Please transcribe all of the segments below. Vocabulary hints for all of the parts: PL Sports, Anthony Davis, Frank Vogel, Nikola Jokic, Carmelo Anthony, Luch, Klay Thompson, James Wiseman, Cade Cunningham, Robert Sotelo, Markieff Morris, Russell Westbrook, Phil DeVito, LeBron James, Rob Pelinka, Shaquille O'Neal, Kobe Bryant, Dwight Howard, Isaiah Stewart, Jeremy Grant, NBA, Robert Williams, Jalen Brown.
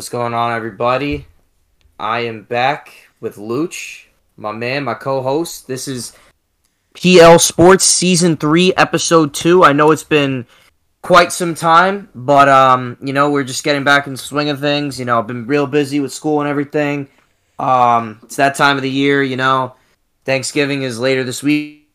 What's going on, everybody? I am back with Luch, my man, my co-host. This is PL Sports Season 3, Episode 2. I know it's been quite some time, but, you know, we're just getting back in the swing of things. You know, I've been real busy with school and everything. It's that time of the year, you know. Thanksgiving is later this week.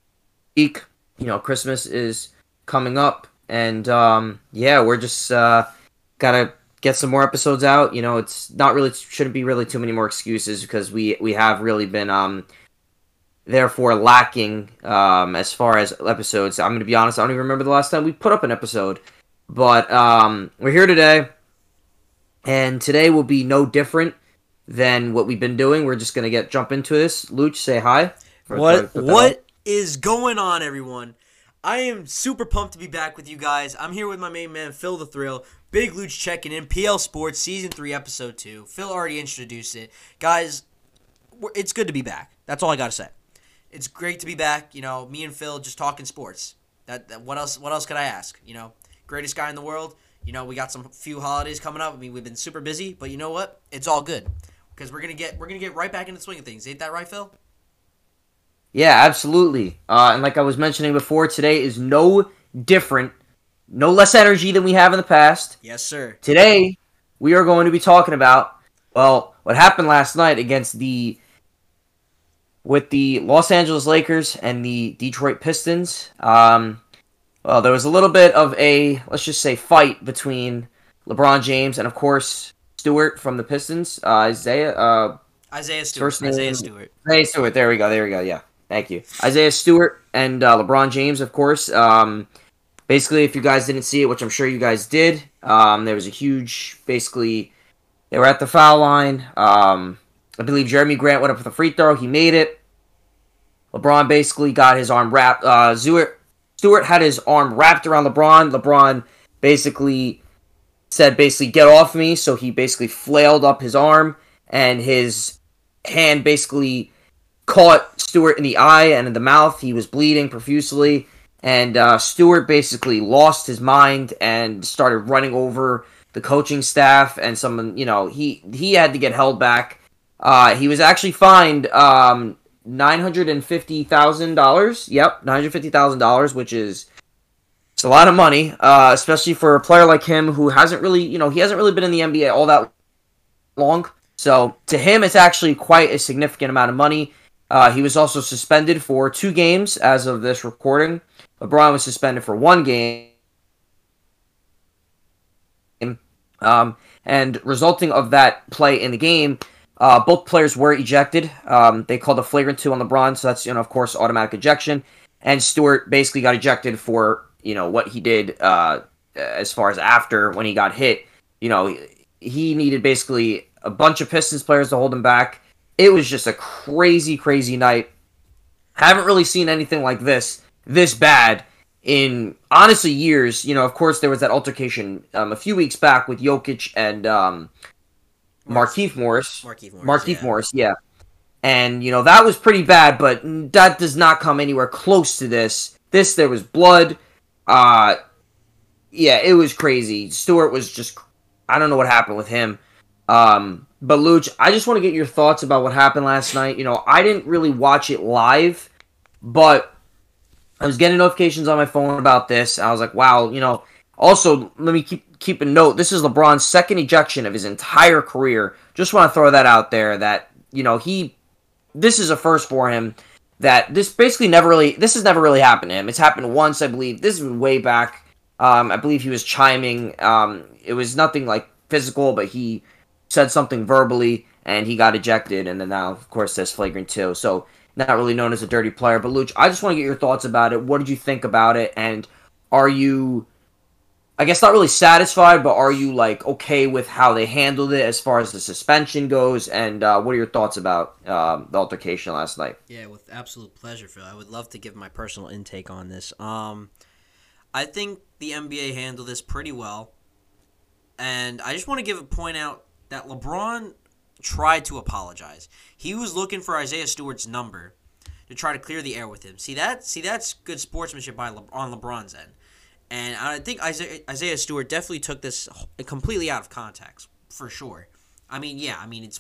You know, Christmas is coming up. And, yeah, we're just got to get some more episodes out. You know, it's not really, shouldn't be really too many more excuses because we have really been, therefore lacking as far as episodes. I'm going to be honest, I don't even remember the last time we put up an episode. But we're here today, and today will be no different than what we've been doing. We're just going to jump into this. Luch, say hi. What is going on, everyone? I am super pumped to be back with you guys. I'm here with my main man, Phil the Thrill. Big Luch checking in. PL Sports, Season 3, Episode 2. Phil already introduced it. Guys, it's good to be back. That's all I got to say. It's great to be back. You know, me and Phil just talking sports. What else could I ask? You know, greatest guy in the world. You know, we got some few holidays coming up. I mean, we've been super busy, but you know what? It's all good because we're going to get right back into the swing of things. Ain't that right, Phil? Yeah, absolutely. And like I was mentioning before, today is no different, no less energy than we have in the past. Yes, sir. Today, we are going to be talking about, well, what happened last night against with the Los Angeles Lakers and the Detroit Pistons. Well, there was a little bit of a, let's just say, fight between LeBron James and, of course, Stewart from the Pistons. Isaiah Stewart. There we go. Yeah. Thank you. Isaiah Stewart and LeBron James, of course. Basically, if you guys didn't see it, which I'm sure you guys did, there was a huge, basically, they were at the foul line. I believe Jeremy Grant went up for the free throw. He made it. LeBron basically got his arm wrapped. Stewart had his arm wrapped around LeBron. LeBron basically said, get off me. So he basically flailed up his arm, and his hand basically caught Stewart in the eye and in the mouth. He was bleeding profusely, and Stewart basically lost his mind and started running over the coaching staff and someone. You know, he had to get held back. He was actually fined $950,000. Yep, $950,000, which is it's a lot of money, especially for a player like him who hasn't really, you know, he hasn't really been in the NBA all that long. So to him, it's actually quite a significant amount of money. He was also suspended for 2 games as of this recording. LeBron was suspended for 1 game. And resulting of that play in the game, both players were ejected. They called a flagrant 2 on LeBron, so that's, you know, of course, automatic ejection. And Stewart basically got ejected for, you know, what he did as far as after when he got hit. You know, he needed basically a bunch of Pistons players to hold him back. It was just a crazy, crazy night. Haven't really seen anything like this bad in, honestly, years. You know, of course, there was that altercation a few weeks back with Jokic and Markieff Morris. And, you know, that was pretty bad, but that does not come anywhere close to this. There was blood. Yeah, it was crazy. Stewart was just, I don't know what happened with him. But Luch, I just want to get your thoughts about what happened last night. You know, I didn't really watch it live, but I was getting notifications on my phone about this. I was like, wow, you know. Also, let me keep a note. This is LeBron's second ejection of his entire career. Just want to throw that out there that, you know, this is a first for him. That this has never really happened to him. It's happened once, I believe. This is way back. I believe he was chiming. It was nothing like physical, but he said something verbally, and he got ejected, and then now, of course, there's flagrant 2. So, not really known as a dirty player. But, Luch, I just want to get your thoughts about it. What did you think about it? And are you, I guess, not really satisfied, but are you, like, okay with how they handled it as far as the suspension goes? And what are your thoughts about the altercation last night? Yeah, with absolute pleasure, Phil. I would love to give my personal intake on this. I think the NBA handled this pretty well. And I just want to point out that LeBron tried to apologize. He was looking for Isaiah Stewart's number to try to clear the air with him. See, that's good sportsmanship on LeBron's end. And I think Isaiah Stewart definitely took this completely out of context, for sure. I mean, yeah, I mean, it's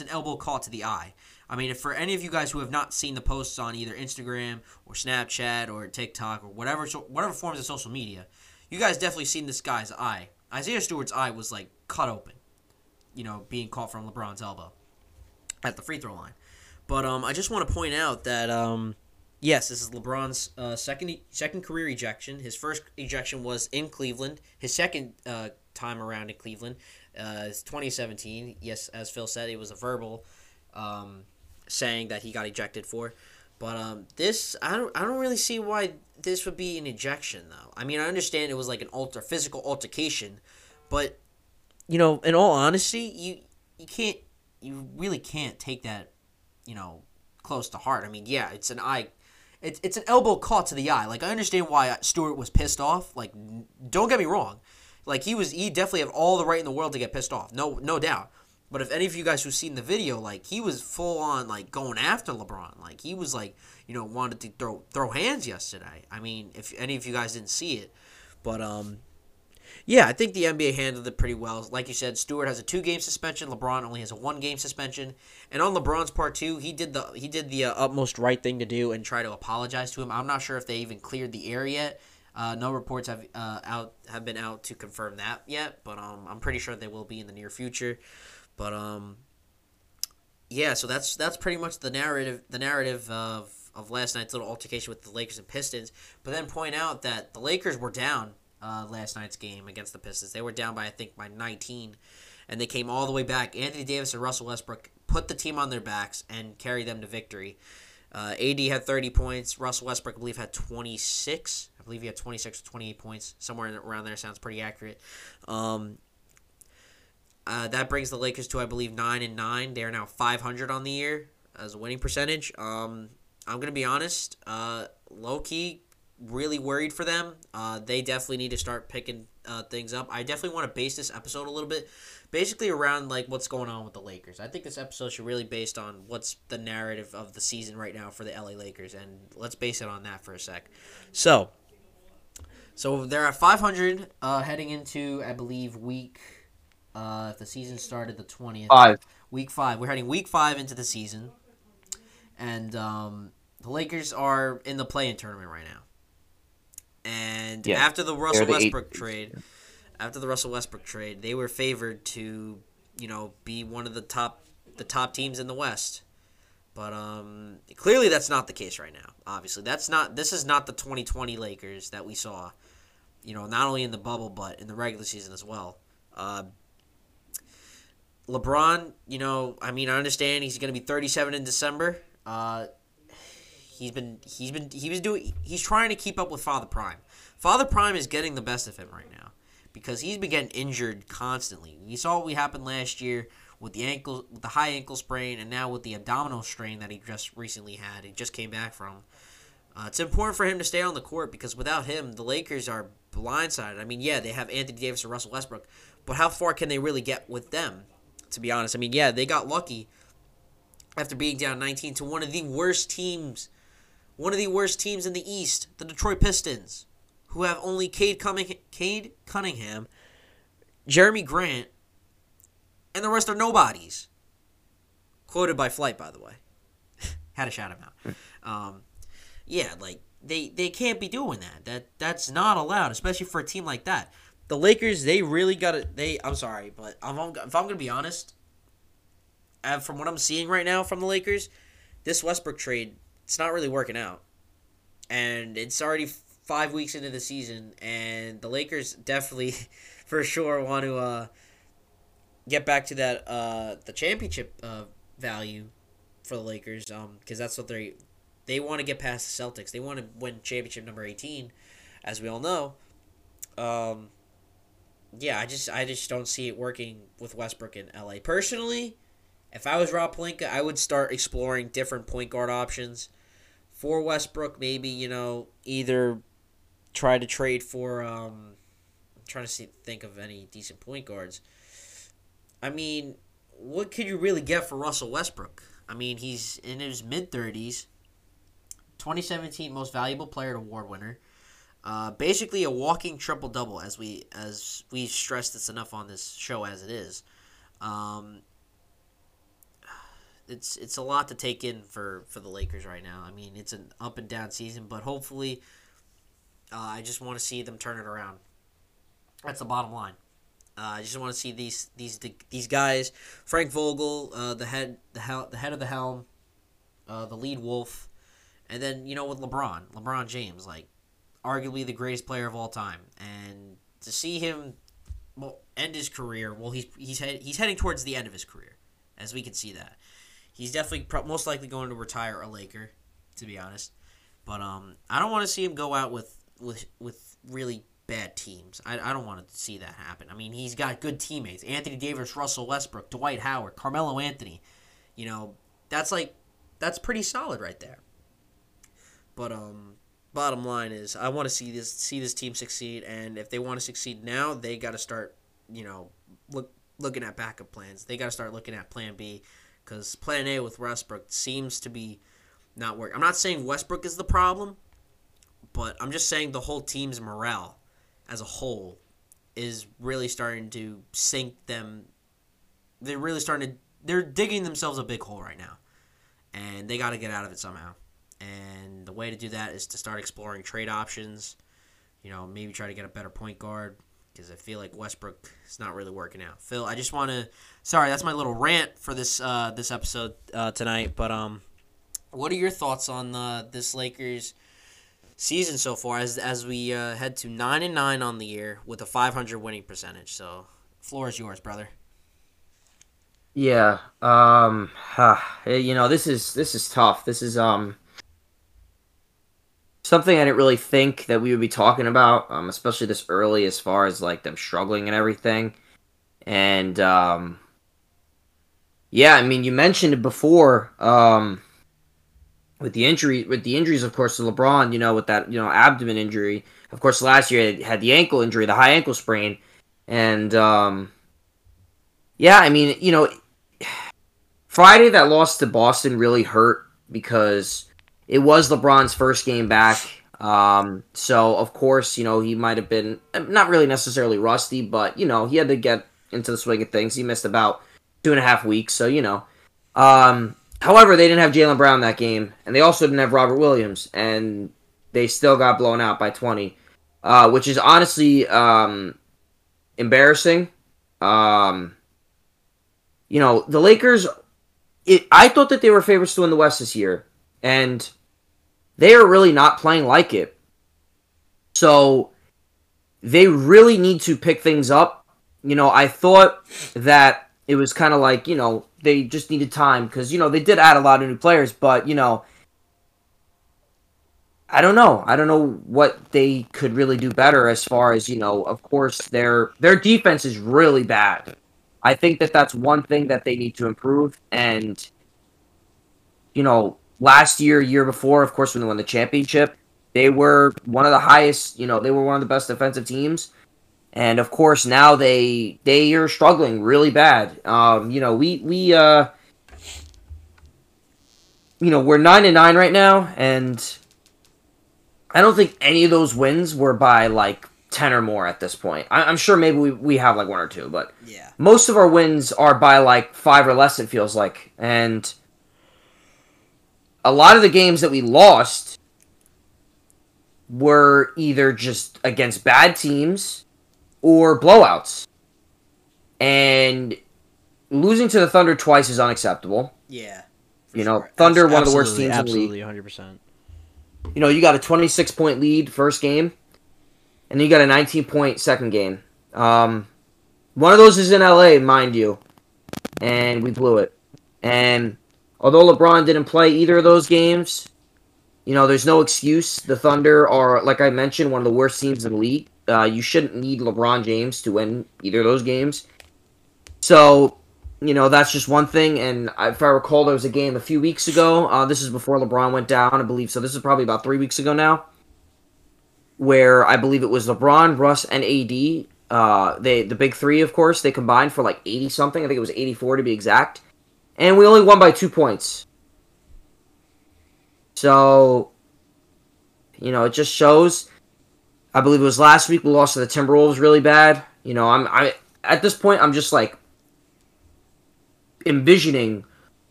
an elbow call to the eye. I mean, if for any of you guys who have not seen the posts on either Instagram or Snapchat or TikTok or whatever forms of social media, you guys definitely seen this guy's eye. Isaiah Stewart's eye was, like, cut open, you know, being caught from LeBron's elbow at the free throw line. But I just want to point out that, yes, this is LeBron's second career ejection. His first ejection was in Cleveland. His second time around in Cleveland is 2017. Yes, as Phil said, it was a verbal saying that he got ejected for. But this, I don't really see why this would be an ejection, though. I mean, I understand it was like an physical altercation, but, you know, in all honesty, you really can't take that, you know, close to heart. I mean, yeah, it's an eye, it's an elbow caught to the eye. Like, I understand why Stewart was pissed off. Like, don't get me wrong, like he definitely had all the right in the world to get pissed off, no doubt. But if any of you guys who've seen the video, like, he was full on, like, going after LeBron. Like, he was, like, you know, wanted to throw hands yesterday. I mean, if any of you guys didn't see it. But, yeah, I think the NBA handled it pretty well. Like you said, Stewart has a 2-game suspension. LeBron only has a 1-game suspension. And on LeBron's part, too, he did the utmost right thing to do and try to apologize to him. I'm not sure if they even cleared the air yet. No reports have been out to confirm that yet. But I'm pretty sure they will be in the near future. But yeah, so that's pretty much the narrative of last night's little altercation with the Lakers and Pistons. But then point out that the Lakers were down last night's game against the Pistons. They were down by 19, and they came all the way back. Anthony Davis and Russell Westbrook put the team on their backs and carried them to victory. AD had 30 points. Russell Westbrook, I believe, had 26. I believe he had 26 or 28 points, somewhere around there. Sounds pretty accurate. That brings the Lakers to, I believe, 9-9. They are now .500 on the year as a winning percentage. I'm going to be honest, low-key, really worried for them. They definitely need to start picking things up. I definitely want to base this episode a little bit basically around, like, what's going on with the Lakers. I think this episode should really be based on what's the narrative of the season right now for the LA Lakers, and let's base it on that for a sec. So they're at .500 heading into, I believe, week... if the season started the 20th. Week 5. We're heading week 5 into the season. And the Lakers are in the play-in tournament right now. And yeah, after the Russell Westbrook trade, they were favored to, you know, be one of the top teams in the West. But clearly that's not the case right now. Obviously, this is not the 2020 Lakers that we saw, you know, not only in the bubble but in the regular season as well. LeBron, you know, I mean, I understand he's going to be 37 in December. He's trying to keep up with Father Prime. Father Prime is getting the best of him right now because he's been getting injured constantly. You saw what happened last year with the high ankle sprain, and now with the abdominal strain that he just recently had. He just came back from. It's important for him to stay on the court because without him, the Lakers are blindsided. I mean, yeah, they have Anthony Davis and Russell Westbrook, but how far can they really get with them? To be honest, I mean, yeah, they got lucky after being down 19 to one of the worst teams in the East, the Detroit Pistons, who have only Cade Cunningham, Jeremy Grant, and the rest are nobodies. Quoted by Flight, by the way. Had to shout him out. Yeah, like they can't be doing that. That's not allowed, especially for a team like that. The Lakers, they really got to – I'm sorry, but if I'm going to be honest, from what I'm seeing right now from the Lakers, this Westbrook trade, it's not really working out. And it's already 5 weeks into the season, and the Lakers definitely for sure want to get back to that the championship value for the Lakers because that's what they want to get past the Celtics. They want to win championship number 18, as we all know. Yeah, I just don't see it working with Westbrook in LA. Personally, if I was Rob Pelinka, I would start exploring different point guard options for Westbrook. Maybe, you know, either try to trade for I'm trying to think of any decent point guards. I mean, what could you really get for Russell Westbrook? I mean, he's in his mid-30s, 2017 Most Valuable Player Award winner. Basically a walking triple-double, as we stress this enough on this show as it is. It's a lot to take in for the Lakers right now. I mean, it's an up and down season, but hopefully, I just want to see them turn it around. That's the bottom line. I just want to see these guys, Frank Vogel, the head of the helm, the lead wolf, and then with LeBron James, like arguably the greatest player of all time, and to see him end his career. Well, he's heading towards the end of his career, as we can see that. He's definitely most likely going to retire a Laker, to be honest. But I don't want to see him go out with really bad teams. I don't want to see that happen. I mean, he's got good teammates. Anthony Davis, Russell Westbrook, Dwight Howard, Carmelo Anthony. That's pretty solid right there. But bottom line is I want to see this team succeed, and if they want to succeed now, they got to start, looking at backup plans. They got to start looking at plan B. Because plan A with Westbrook seems to be not working. I'm not saying Westbrook is the problem, but I'm just saying the whole team's morale as a whole is really starting to sink them. They're digging themselves a big hole right now, and they got to get out of it somehow. And the way to do that is to start exploring trade options. Maybe try to get a better point guard. Because I feel like Westbrook is not really working out. Phil, I just want to... Sorry, that's my little rant for this episode tonight. But what are your thoughts on this Lakers season so far as we head to 9-9 on the year with a .500 winning percentage? So, floor is yours, brother. Yeah. This is tough. This is... Something I didn't really think that we would be talking about, especially this early as far as, them struggling and everything. And, you mentioned it before, with the injuries, of course, to LeBron, with that, abdomen injury. Of course, last year he had the ankle injury, the high ankle sprain. And, Friday that loss to Boston really hurt because... It was LeBron's first game back, so of course, he might have been not really necessarily rusty, but, he had to get into the swing of things. He missed about 2.5 weeks, so, However, they didn't have Jalen Brown that game, and they also didn't have Robert Williams, and they still got blown out by 20, which is honestly embarrassing. The Lakers, I thought that they were favorites to win the West this year, and... They are really not playing like it. So, they really need to pick things up. I thought that it was kind of like, they just needed time. Because, they did add a lot of new players. But, I don't know. I don't know what they could really do better as far as, of course, their defense is really bad. I think that that's one thing that they need to improve. And, last year, year before, of course, when they won the championship, they were one of the highest, they were one of the best defensive teams. And, of course, now they are struggling really bad. We're 9-9 right now, and I don't think any of those wins were by, 10 or more at this point. I'm sure maybe we have, one or two, but yeah. Most of our wins are by, 5 or less, it feels like, and... A lot of the games that we lost were either just against bad teams or blowouts. And losing to the Thunder twice is unacceptable. Yeah. Sure. Thunder, one of the worst teams in the league. Absolutely, 100%. You got a 26-point lead first game, and then you got a 19-point second game. One of those is in LA, mind you, and we blew it. And... Although LeBron didn't play either of those games, there's no excuse. The Thunder are, like I mentioned, one of the worst teams in the league. You shouldn't need LeBron James to win either of those games. So, that's just one thing. And if I recall, there was a game a few weeks ago. This is before LeBron went down, I believe. So this is probably about 3 weeks ago now, where I believe it was LeBron, Russ, and AD. The big three, of course, they combined for 80-something. I think it was 84 to be exact. And we only won by 2 points. So, it just shows. I believe it was last week we lost to the Timberwolves really bad. I'm at this point, I'm just envisioning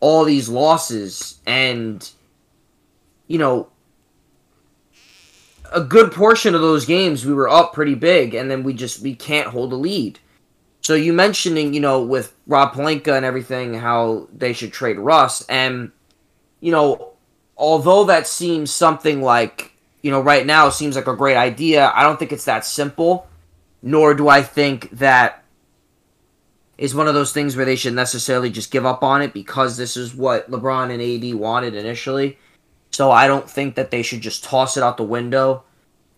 all these losses, and, you know, a good portion of those games we were up pretty big, and then we can't hold a lead. So you mentioning, you know, with Rob Pelinka and everything, how they should trade Russ, and, you know, although that seems something like, you know, right now seems like a great idea, I don't think it's that simple, nor do I think that is one of those things where they should necessarily just give up on it because this is what LeBron and AD wanted initially. So I don't think that they should just toss it out the window.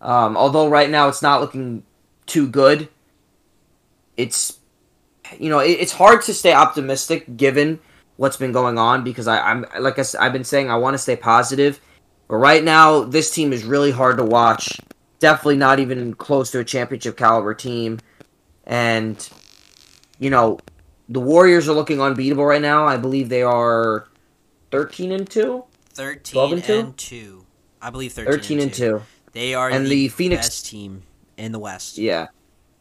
Although right now it's not looking too good. It's, you know, it's hard to stay optimistic given what's been going on, because I'm like I've been saying, I want to stay positive. But right now, this team is really hard to watch. Definitely not even close to a championship caliber team. And, you know, the Warriors are looking unbeatable right now. I believe they are 13-2. 13-2. I believe 13-2. They are the Phoenix best team in the West. Yeah.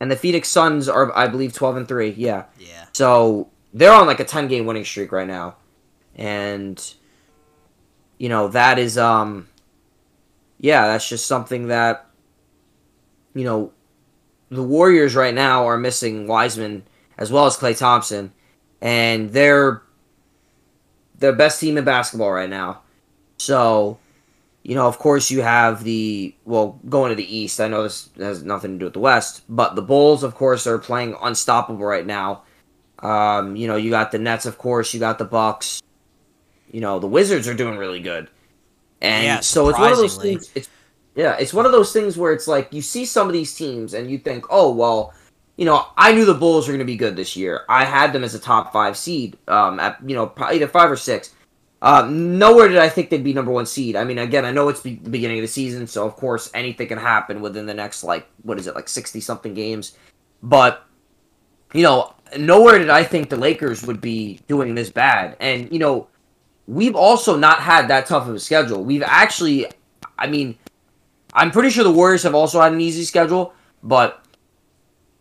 And the Phoenix Suns are, I believe, 12-3. Yeah. Yeah. So they're on like a 10-game winning streak right now. And, you know, that is, yeah, that's just something that, you know, the Warriors right now are missing Wiseman as well as Klay Thompson. And they're the best team in basketball right now. So, you know, of course you have going to the East. I know this has nothing to do with the West, but the Bulls, of course, are playing unstoppable right now. You know, you got the Nets, of course. You got the Bucks. You know, the Wizards are doing really good. And yeah, so it's one of those things. It's one of those things where it's like you see some of these teams and you think, oh, well, you know, I knew the Bulls were going to be good this year. I had them as a top 5 seed, probably either 5 or 6. Nowhere did I think they'd be #1 seed. I mean, again, I know it's the beginning of the season, so of course anything can happen within the next, 60-something games. But, you know, nowhere did I think the Lakers would be doing this bad. And, you know, we've also not had that tough of a schedule. We've actually, I mean, I'm pretty sure the Warriors have also had an easy schedule, but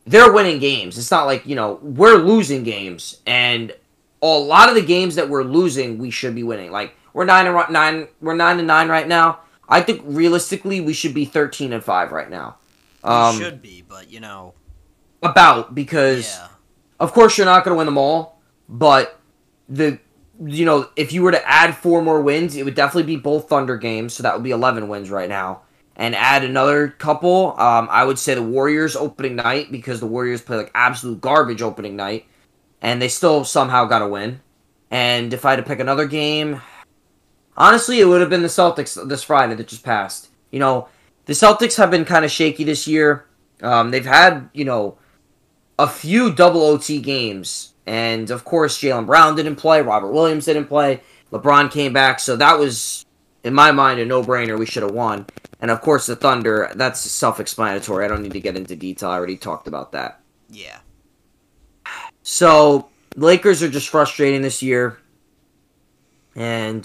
they're winning games. It's not like, you know, we're losing games, and a lot of the games that we're losing, we should be winning. Like, we're 9-9. We're 9-9 right now. I think realistically, we should be 13-5 right now. We should be, but you know, of course you're not going to win them all. But if you were to add 4 more wins, it would definitely be both Thunder games. So that would be 11 wins right now, and add another couple. I would say the Warriors opening night, because the Warriors play like absolute garbage opening night. And they still somehow got a win. And if I had to pick another game, honestly, it would have been the Celtics this Friday that just passed. You know, the Celtics have been kind of shaky this year. They've had, you know, a few double OT games. And, of course, Jalen Brown didn't play. Robert Williams didn't play. LeBron came back. So that was, in my mind, a no-brainer. We should have won. And, of course, the Thunder, that's self-explanatory. I don't need to get into detail. I already talked about that. Yeah. So, Lakers are just frustrating this year, and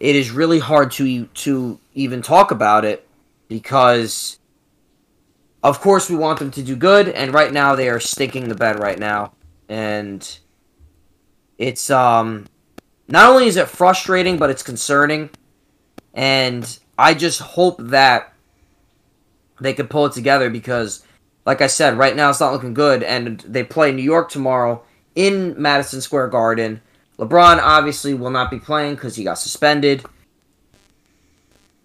it is really hard to even talk about it, because, of course, we want them to do good, and right now they are stinking the bed right now, and it's, not only is it frustrating, but it's concerning, and I just hope that they can pull it together, because like I said, right now it's not looking good, and they play New York tomorrow in Madison Square Garden. LeBron obviously will not be playing because he got suspended.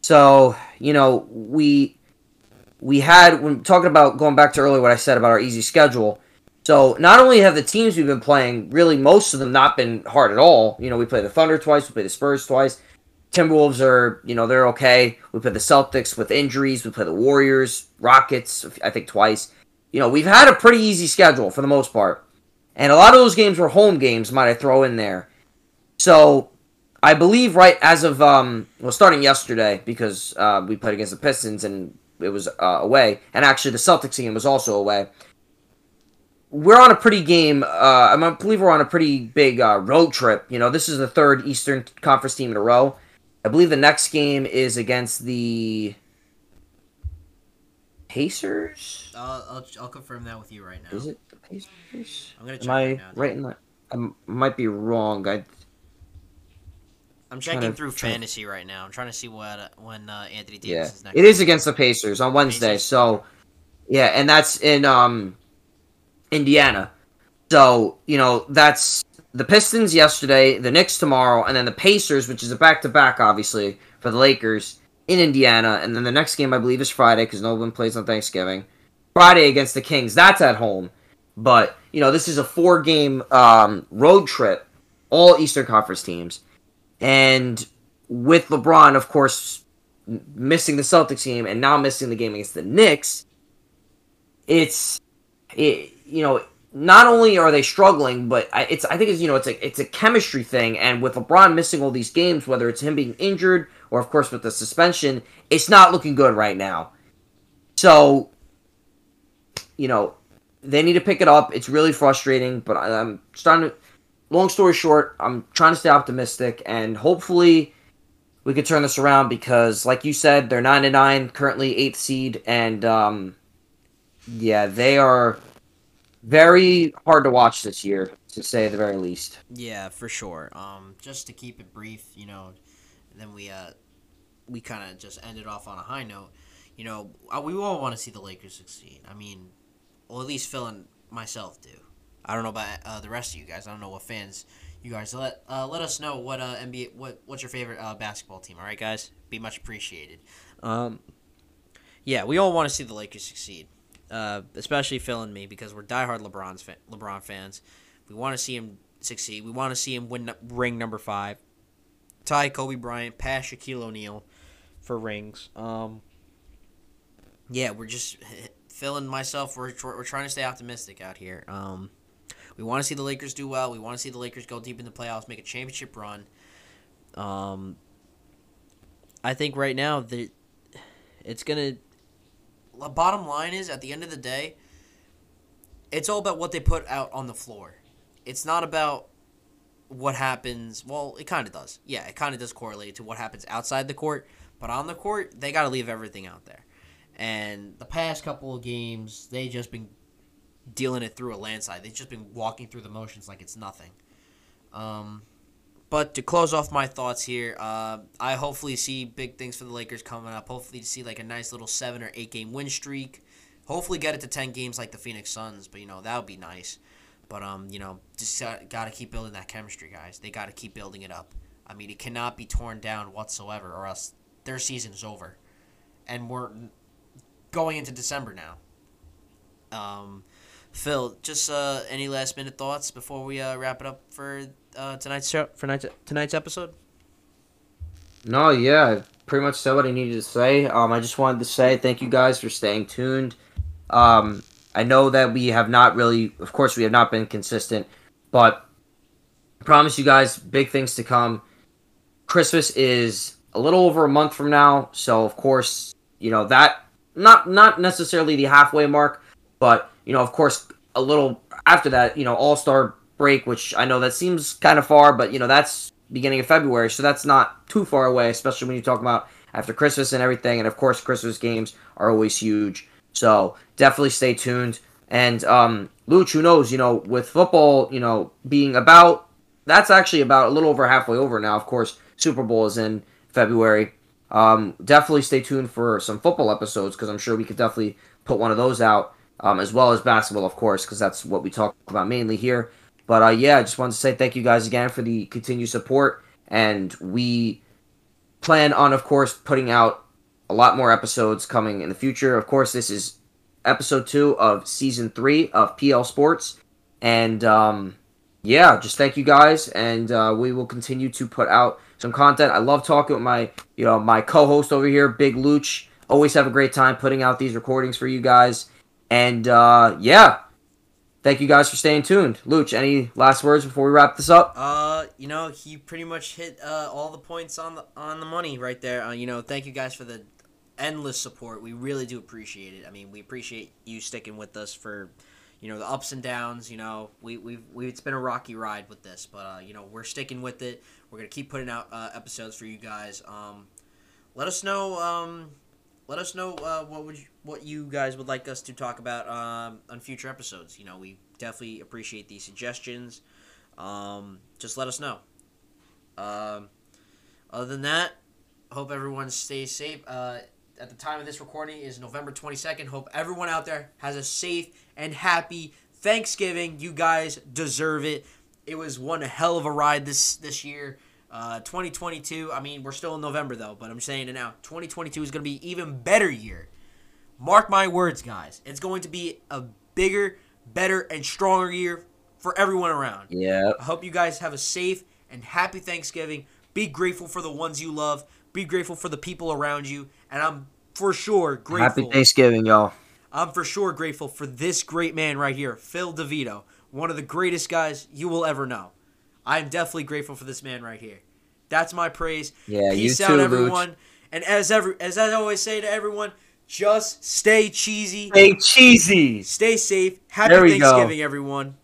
So, you know, we had, when talking about going back to earlier what I said about our easy schedule, so not only have the teams we've been playing, really most of them not been hard at all. You know, we play the Thunder twice, we play the Spurs twice. Timberwolves are, you know, they're okay. We play the Celtics with injuries. We play the Warriors, Rockets, I think twice. You know, we've had a pretty easy schedule for the most part. And a lot of those games were home games, might I throw in there. So, I believe starting yesterday, because we played against the Pistons and it was away. And actually, the Celtics game was also away. We're on a pretty game. I believe we're on a pretty big road trip. You know, this is the third Eastern Conference team in a row. I believe the next game is against the Pacers? I'll confirm that with you right now. Is it the Pacers? I'm going to check right now. Right in that. I might be wrong. I'm checking through fantasy right now. I'm trying to see when Anthony Davis is next. It is against the Pacers on Wednesday. So, yeah, and that's in Indiana. So, you know, that's the Pistons yesterday, the Knicks tomorrow, and then the Pacers, which is a back-to-back, obviously, for the Lakers in Indiana. And then the next game, I believe, is Friday because no one plays on Thanksgiving. Friday against the Kings. That's at home. But, you know, this is a four-game road trip, all Eastern Conference teams. And with LeBron, of course, missing the Celtics game and now missing the game against the Knicks, not only are they struggling, but I think it's a chemistry thing. And with LeBron missing all these games, whether it's him being injured or, of course, with the suspension, it's not looking good right now. So, you know, they need to pick it up. It's really frustrating, but I'm starting to... Long story short, I'm trying to stay optimistic, and hopefully we can turn this around because, like you said, they're 9-9, currently 8th seed, and, they are very hard to watch this year, to say the very least. Yeah, for sure. Just to keep it brief, you know, then we kind of just ended off on a high note. You know, we all want to see the Lakers succeed. I mean, well, at least Phil and myself do. I don't know about the rest of you guys. I don't know what fans you guys. Let us know what NBA. What's your favorite basketball team? All right, guys, be much appreciated. We all want to see the Lakers succeed, especially Phil and me because we're diehard LeBron fans. We want to see him succeed. We want to see him win ring number 5, tie Kobe Bryant, pass Shaquille O'Neal for rings. We're just Phil and myself. We're trying to stay optimistic out here. We want to see the Lakers do well. We want to see the Lakers go deep in the playoffs, make a championship run. I think right now that it's going to... The bottom line is, at the end of the day, it's all about what they put out on the floor. It's not about what happens... Well, it kind of does. Yeah, it kind of does correlate to what happens outside the court. But on the court, they got to leave everything out there. And the past couple of games, they just been... dealing it through a landslide. They've just been walking through the motions like it's nothing. But to close off my thoughts here, I hopefully see big things for the Lakers coming up. Hopefully see like a nice little 7 or 8 game win streak. Hopefully get it to 10 games like the Phoenix Suns, but you know, that would be nice. But just gotta keep building that chemistry, guys. They gotta keep building it up. I mean, it cannot be torn down whatsoever or else their season is over. And we're going into December now. Phil, just any last-minute thoughts before we wrap it up for tonight's episode? No, I pretty much said what I needed to say. I just wanted to say thank you guys for staying tuned. I know that we have not really, of course, we have not been consistent, but I promise you guys big things to come. Christmas is a little over a month from now, so of course, you know, that not necessarily the halfway mark, but you know, of course, a little after that, you know, All-Star break, which I know that seems kind of far, but, you know, that's beginning of February, so that's not too far away, especially when you talk about after Christmas and everything. And, of course, Christmas games are always huge. So definitely stay tuned. And, Luch, who knows, you know, with football, you know, being about – that's actually about a little over halfway over now. Of course, Super Bowl is in February. Definitely stay tuned for some football episodes because I'm sure we could definitely put one of those out. As well as basketball, of course, because that's what we talk about mainly here. But, I just wanted to say thank you guys again for the continued support. And we plan on, of course, putting out a lot more episodes coming in the future. Of course, this is episode 2 of season 3 of PL Sports. And, just thank you guys. And we will continue to put out some content. I love talking with my co-host over here, Big Luch. Always have a great time putting out these recordings for you guys. And, thank you guys for staying tuned. Luch, any last words before we wrap this up? He pretty much hit all the points on the money right there. Thank you guys for the endless support. We really do appreciate it. I mean, we appreciate you sticking with us for, the ups and downs. It's been a rocky ride with this, but, we're sticking with it. We're going to keep putting out episodes for you guys. Let us know, what you guys would like us to talk about on future episodes. We definitely appreciate these suggestions. Just let us know. Other than that, hope everyone stays safe. At the time of this recording is November 22nd. Hope everyone out there has a safe and happy Thanksgiving. You guys deserve it. It was one hell of a ride this year. 2022, I mean, we're still in November, though, but I'm saying it now. 2022 is going to be even better year. Mark my words, guys. It's going to be a bigger, better, and stronger year for everyone around. Yeah. I hope you guys have a safe and happy Thanksgiving. Be grateful for the ones you love. Be grateful for the people around you. And I'm for sure grateful. Happy Thanksgiving, y'all. I'm for sure grateful for this great man right here, Phil DeVito, one of the greatest guys you will ever know. I'm definitely grateful for this man right here. That's my praise. Yeah, peace out, everyone. Luch. And as I always say to everyone, just stay cheesy. Stay cheesy. Stay safe. Happy Thanksgiving, everyone.